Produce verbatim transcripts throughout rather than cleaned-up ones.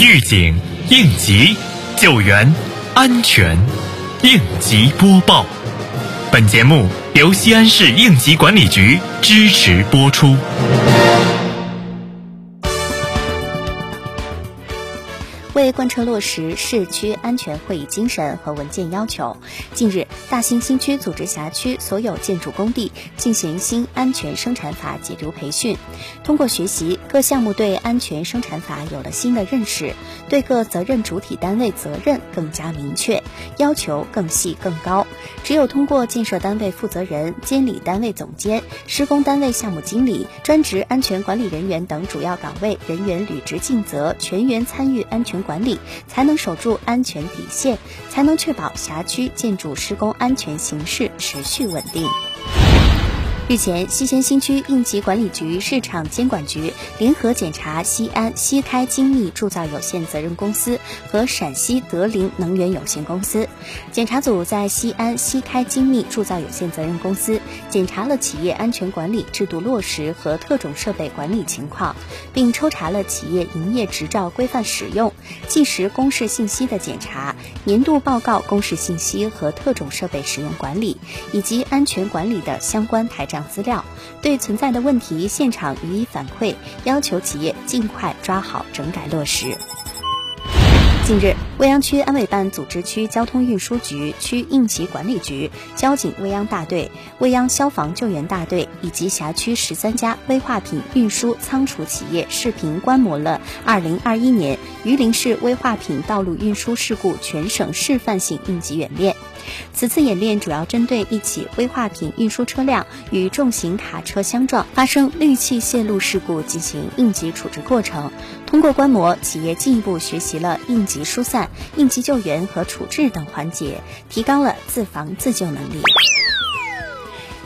预警、应急、救援、安全、应急播报。本节目由西安市应急管理局支持播出。为贯彻落实市区安全会议精神和文件要求，近日，大兴新区组织辖区所有建筑工地进行新安全生产法解读培训。通过学习，各项目对安全生产法有了新的认识，对各责任主体单位责任更加明确，要求更细更高。只有通过建设单位负责人、监理单位总监、施工单位项目经理、专职安全管理人员等主要岗位人员履职尽责，全员参与安全管理，才能守住安全底线，才能确保辖区建筑施工安全形势持续稳定。日前，西安新区应急管理局、市场监管局联合检查西安西开精密铸造有限责任公司和陕西德林能源有限公司。检查组在西安西开精密铸造有限责任公司检查了企业安全管理制度落实和特种设备管理情况，并抽查了企业营业执照规范使用、计时公示信息的检查、年度报告公示信息和特种设备使用管理以及安全管理的相关台账资料，对存在的问题现场予以反馈，要求企业尽快抓好整改落实。近日，未央区安委办组织区交通运输局、区应急管理局、交警未央大队、未央消防救援大队以及辖区十三家危化品运输仓储企业视频观摩了二零二一年榆林市危化品道路运输事故全省示范性应急演练。此次演练主要针对一起危化品运输车辆与重型卡车相撞发生氯气泄露事故进行应急处置过程。通过观摩，企业进一步学习了应急疏散、应急救援和处置等环节，提高了自防自救能力。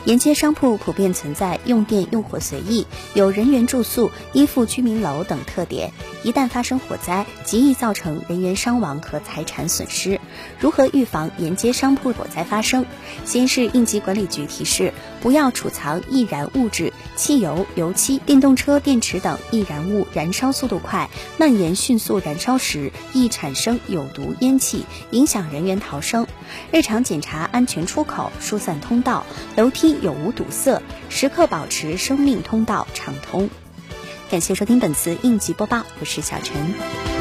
沿街商铺普遍存在用电用火随意、有人员住宿、依附居民楼等特点，一旦发生火灾，极易造成人员伤亡和财产损失。如何预防沿街商铺火灾发生？西安市应急管理局提示，不要储藏易燃物质、汽油、油漆、电动车电池等易燃物，燃烧速度快、蔓延迅速，燃烧时易产生有毒烟气，影响人员逃生。日常检查安全出口、疏散通道、楼梯有无堵塞，时刻保持生命通道畅通。感谢收听本次应急播报，我是小陈。